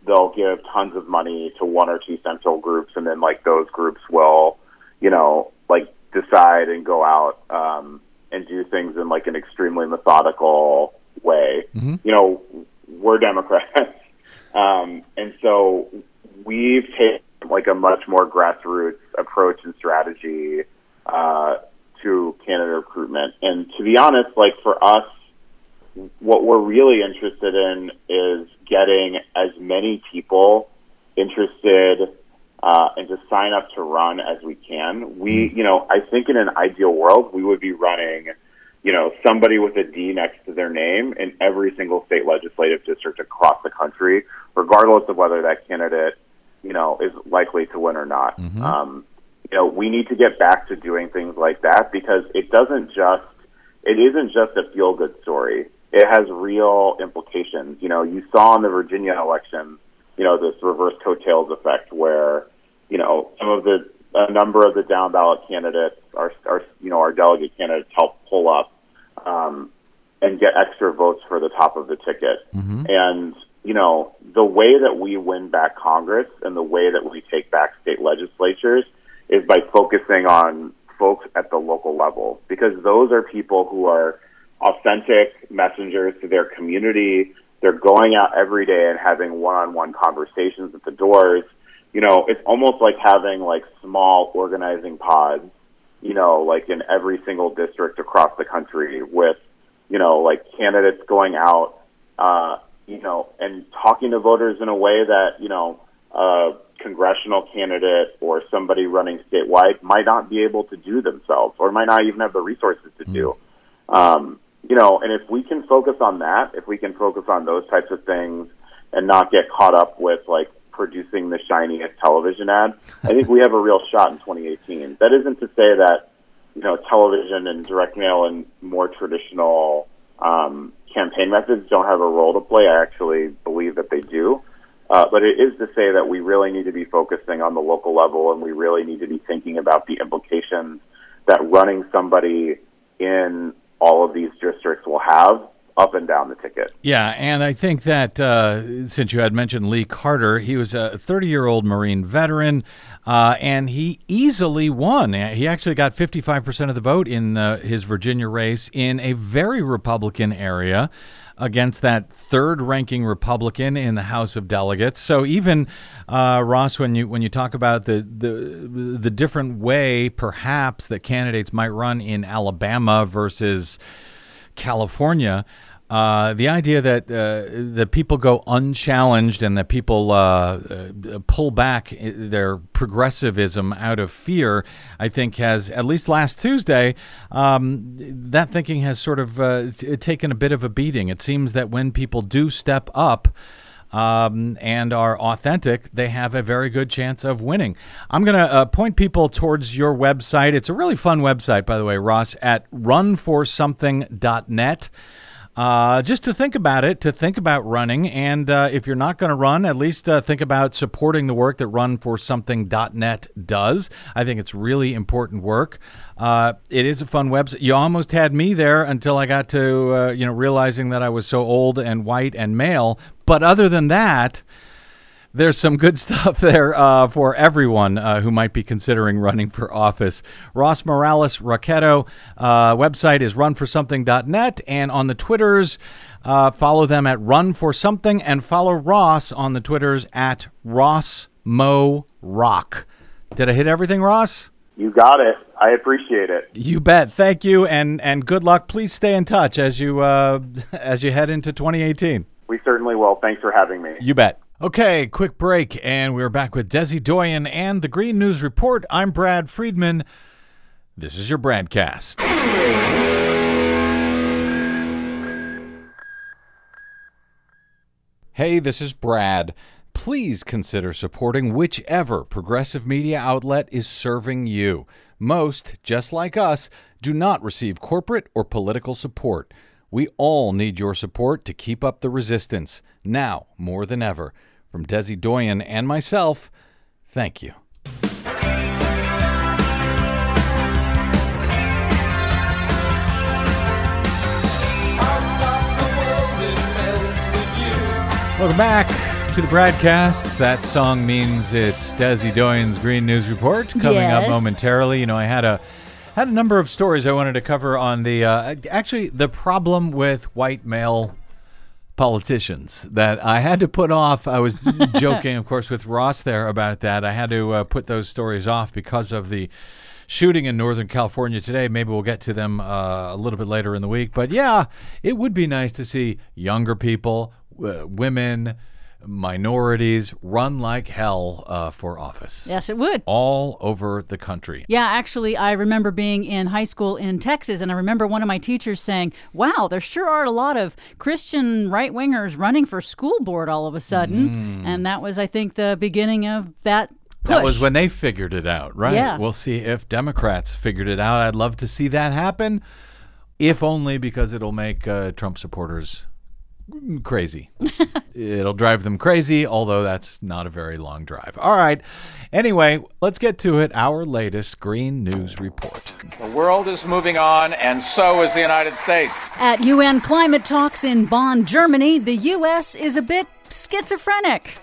they'll give tons of money to one or two central groups, and then, like, those groups will, you know, like decide and go out um, and do things in like an extremely methodical way. Mm-hmm. You know, we're Democrats. um, and so we've taken like a much more grassroots approach and strategy uh, to candidate recruitment. And to be honest, like for us, what we're really interested in is getting as many people interested uh, and to sign up to run as we can. We, you know, I think in an ideal world, we would be running, you know, somebody with a D next to their name in every single state legislative district across the country, regardless of whether that candidate, you know, is likely to win or not. Mm-hmm. Um, you know, we need to get back to doing things like that because it doesn't just, it isn't just a feel-good story. It has real implications. You know, you saw in the Virginia election, you know, this reverse coattails effect where, you know, some of the, a number of the down ballot candidates are, are, you know, our delegate candidates help pull up, um, and get extra votes for the top of the ticket. Mm-hmm. And, you know, the way that we win back Congress and the way that we take back state legislatures is by focusing on folks at the local level, because those are people who are authentic messengers to their community. They're going out every day and having one-on-one conversations at the doors. You know, it's almost like having like small organizing pods, you know, like in every single district across the country with, you know, like candidates going out, uh, you know, and talking to voters in a way that, you know, a congressional candidate or somebody running statewide might not be able to do themselves or might not even have the resources to do. Um, you know, and if we can focus on that, if we can focus on those types of things and not get caught up with like producing the shiniest television ad, I think we have a real shot in twenty eighteen. That isn't to say that, you know, television and direct mail and more traditional um, campaign methods don't have a role to play. I actually believe that they do. Uh, but it is to say that we really need to be focusing on the local level, and we really need to be thinking about the implications that running somebody in all of these districts will have up and down the ticket. Yeah, and I think that uh, since you had mentioned Lee Carter, he was a thirty-year-old Marine veteran, uh, and he easily won. He actually got fifty-five percent of the vote in uh, his Virginia race in a very Republican area against that third-ranking Republican in the House of Delegates. So even, uh, Ross, when you when you talk about the, the the different way perhaps that candidates might run in Alabama versus California, uh, the idea that uh, that people go unchallenged and that people uh, pull back their progressivism out of fear, I think has, at least last Tuesday, um, that thinking has sort of uh, t- taken a bit of a beating. It seems that when people do step up Um, and are authentic, they have a very good chance of winning. I'm going to uh, point people towards your website. It's a really fun website, by the way, Ross, at run for something dot net. Uh, just to think about it, to think about running. And uh, if you're not going to run, at least uh, think about supporting the work that run for something dot net does. I think it's really important work. Uh, it is a fun website. You almost had me there until I got to, uh, you know, realizing that I was so old and white and male. But other than that, there's some good stuff there uh, for everyone uh, who might be considering running for office. Ross Morales Rocketto, uh, website is run for something dot net, and on the Twitters, uh, follow them at runforsomething, and follow Ross on the Twitters at RossMoRock. Did I hit everything, Ross? You got it. I appreciate it. You bet. Thank you, and and good luck. Please stay in touch as you uh, as you head into twenty eighteen. We certainly will. Thanks for having me. You bet. Okay, quick break, and we're back with Desi Doyen and the Green News Report. I'm Brad Friedman. This is your BradCast. Hey, this is Brad. Please consider supporting whichever progressive media outlet is serving you. Most, just like us, do not receive corporate or political support. We all need your support to keep up the resistance, now more than ever. From Desi Doyen and myself, thank you. Welcome back. to the BradCast. That song means it's Desi Doyen's Green News Report coming yes. up momentarily. You know, I had a had a number of stories I wanted to cover on the uh, actually the problem with white male politicians that I had to put off. I was joking, of course, with Ross there about that. I had to uh, put those stories off because of the shooting in Northern California today. Maybe we'll get to them uh, a little bit later in the week. But yeah, it would be nice to see younger people, w- women, minorities run like hell uh, for office. Yes, it would. All over the country. Yeah, actually, I remember being in high school in Texas, and I remember one of my teachers saying, wow, there sure are a lot of Christian right-wingers running for school board all of a sudden. Mm. And that was, I think, the beginning of that push. That was when they figured it out, right? Yeah. We'll see if Democrats figured it out. I'd love to see that happen, if only because it'll make uh, Trump supporters crazy. It'll drive them crazy, although that's not a very long drive. All right. Anyway, let's get to it. Our latest Green News Report. The world is moving on, and so is the United States. At U N climate talks in Bonn, Germany, the U S is a bit schizophrenic.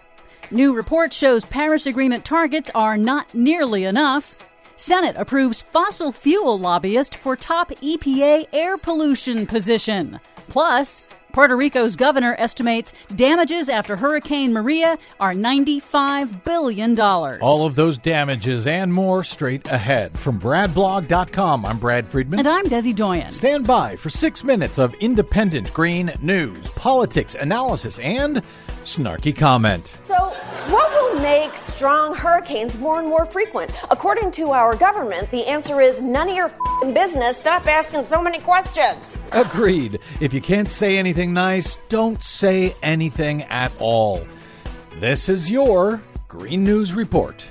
New report shows Paris Agreement targets are not nearly enough. Senate approves fossil fuel lobbyist for top E P A air pollution position. Plus, Puerto Rico's governor estimates damages after Hurricane Maria are ninety-five billion dollars. All of those damages and more straight ahead. From brad blog dot com, I'm Brad Friedman. And I'm Desi Doyen. Stand by for six minutes of independent green news, politics, analysis, and snarky comment. So what will make strong hurricanes more and more frequent? According to our government, the answer is none of your f***ing business. Stop asking so many questions. Agreed. If you can't say anything nice, don't say anything at all. This is your Green News Report.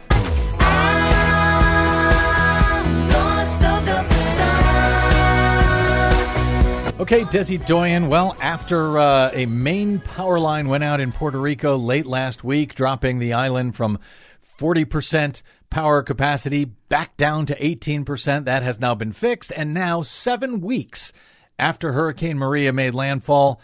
I'm gonna soak up the sun. Okay, Desi Doyen, well, after uh, a main power line went out in Puerto Rico late last week, dropping the island from forty percent power capacity back down to eighteen percent, that has now been fixed, and now seven weeks after Hurricane Maria made landfall,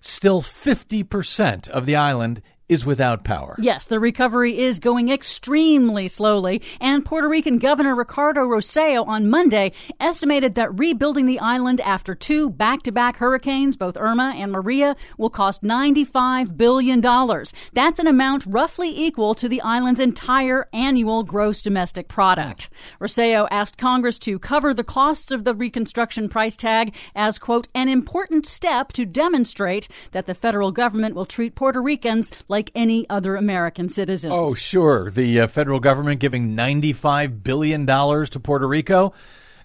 still fifty percent of the island is without power. Yes, the recovery is going extremely slowly, and Puerto Rican Governor Ricardo Rosello on Monday estimated that rebuilding the island after two back-to-back hurricanes, both Irma and Maria, will cost ninety-five billion dollars. That's an amount roughly equal to the island's entire annual gross domestic product. Rosello asked Congress to cover the costs of the reconstruction price tag as, quote, an important step to demonstrate that the federal government will treat Puerto Ricans like any other American citizens. Oh, sure. The uh, federal government giving ninety-five billion dollars to Puerto Rico.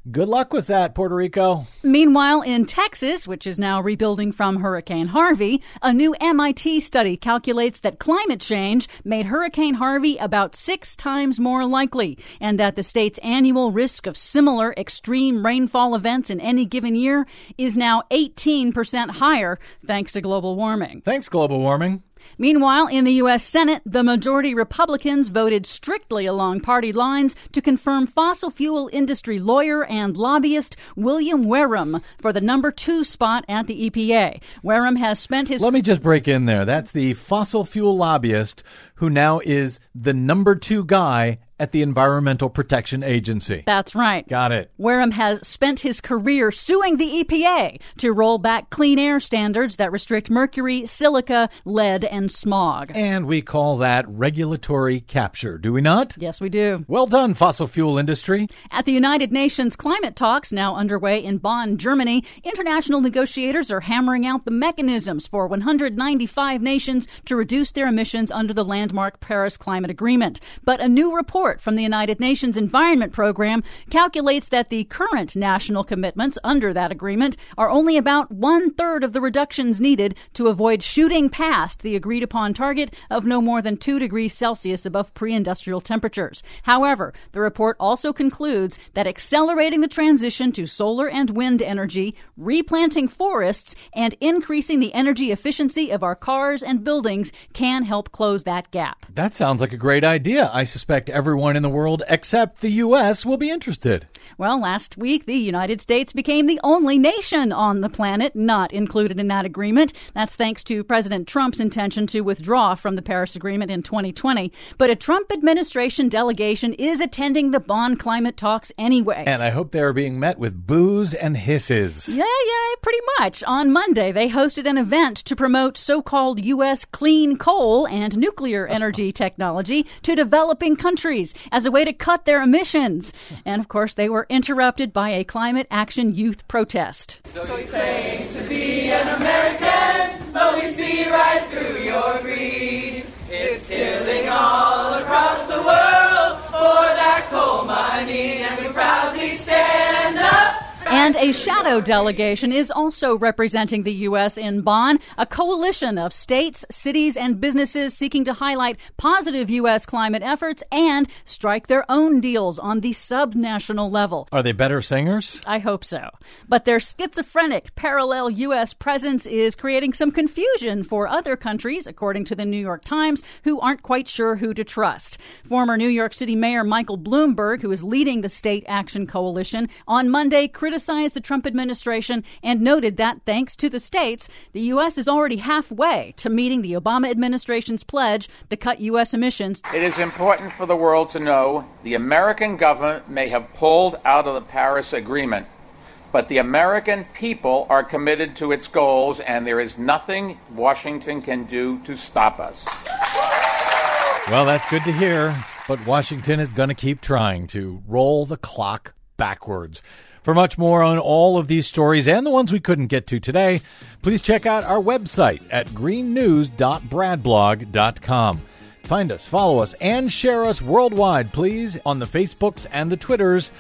Good luck with that, Puerto Rico. Meanwhile, in Texas, which is now rebuilding from Hurricane Harvey, a new M I T study calculates that climate change made Hurricane Harvey about six times more likely, and that the state's annual risk of similar extreme rainfall events in any given year is now eighteen percent higher thanks to global warming. Thanks, global warming. Meanwhile, in the U S. Senate, the majority Republicans voted strictly along party lines to confirm fossil fuel industry lawyer and lobbyist William Wareham for the number two spot at the E P A. Wareham has spent his... Let me just break in there. That's the fossil fuel lobbyist who now is the number two guy at the Environmental Protection Agency. That's right. Got it. Wareham has spent his career suing the E P A to roll back clean air standards that restrict mercury, silica, lead, and smog. And we call that regulatory capture, do we not? Yes, we do. Well done, fossil fuel industry. At the United Nations climate talks, now underway in Bonn, Germany, international negotiators are hammering out the mechanisms for one hundred ninety-five nations to reduce their emissions under the landmark Paris Climate Agreement. But a new report from the United Nations Environment Program calculates that the current national commitments under that agreement are only about one-third of the reductions needed to avoid shooting past the agreed-upon target of no more than two degrees Celsius above pre-industrial temperatures. However, the report also concludes that accelerating the transition to solar and wind energy, replanting forests, and increasing the energy efficiency of our cars and buildings can help close that gap. That sounds like a great idea. I suspect everyone everyone in the world except the U S will be interested. Well, last week, the United States became the only nation on the planet not included in that agreement. That's thanks to President Trump's intention to withdraw from the Paris Agreement in twenty twenty. But a Trump administration delegation is attending the Bonn climate talks anyway. And I hope they are being met with boos and hisses. Yeah, yeah, pretty much. On Monday, they hosted an event to promote so-called U S clean coal and nuclear energy technology to developing countries as a way to cut their emissions. And, of course, they were interrupted by a climate action youth protest. So you claim to be an American, but we see right through your greed. It's killing all across the world for that coal mining, and we proudly stand up. And a shadow delegation is also representing the U S in Bonn, a coalition of states, cities, and businesses seeking to highlight positive U S climate efforts and strike their own deals on the subnational level. Are they better singers? I hope so. But their schizophrenic parallel U S presence is creating some confusion for other countries, according to the New York Times, who aren't quite sure who to trust. Former New York City Mayor Michael Bloomberg, who is leading the State Action Coalition, on Monday criticized criticized the Trump administration and noted that, thanks to the states, the U S is already halfway to meeting the Obama administration's pledge to cut U S emissions. It is important for the world to know the American government may have pulled out of the Paris Agreement, but the American people are committed to its goals, and there is nothing Washington can do to stop us. Well, that's good to hear, but Washington is going to keep trying to roll the clock backwards. For much more on all of these stories and the ones we couldn't get to today, please check out our website at green news dot brad blog dot com. Find us, follow us, and share us worldwide, please, on the Facebooks and the Twitters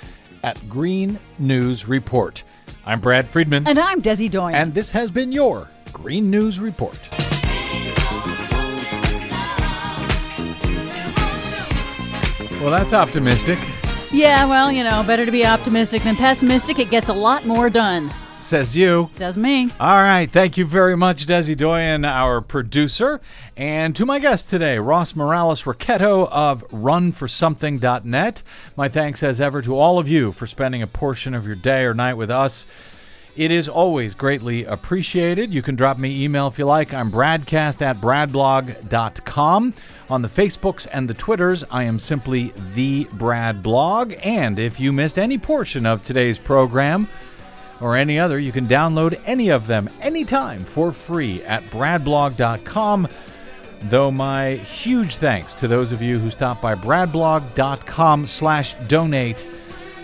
at Green News Report. I'm Brad Friedman. And I'm Desi Doyen. And this has been your Green News Report. Well, that's optimistic. Yeah, well, you know, better to be optimistic than pessimistic. It gets a lot more done. Says you. Says me. All right. Thank you very much, Desi Doyen, our producer. And to my guest today, Ross Morales Rocketto of run for something dot net. My thanks, as ever, to all of you for spending a portion of your day or night with us. It is always greatly appreciated. You can drop me email if you like. I'm BradCast at brad blog dot com. On the Facebooks and the Twitters, I am simply The Brad Blog. And if you missed any portion of today's program or any other, you can download any of them anytime for free at brad blog dot com. Though my huge thanks to those of you who stopped by brad blog dot com slash donate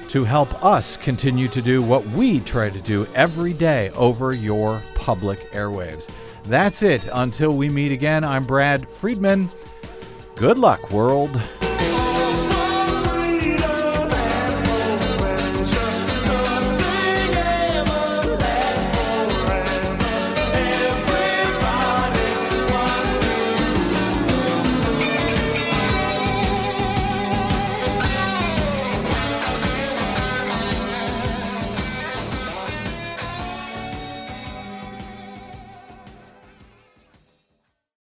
to help us continue to do what we try to do every day over your public airwaves. That's it. Until we meet again, I'm Brad Friedman. Good luck, world.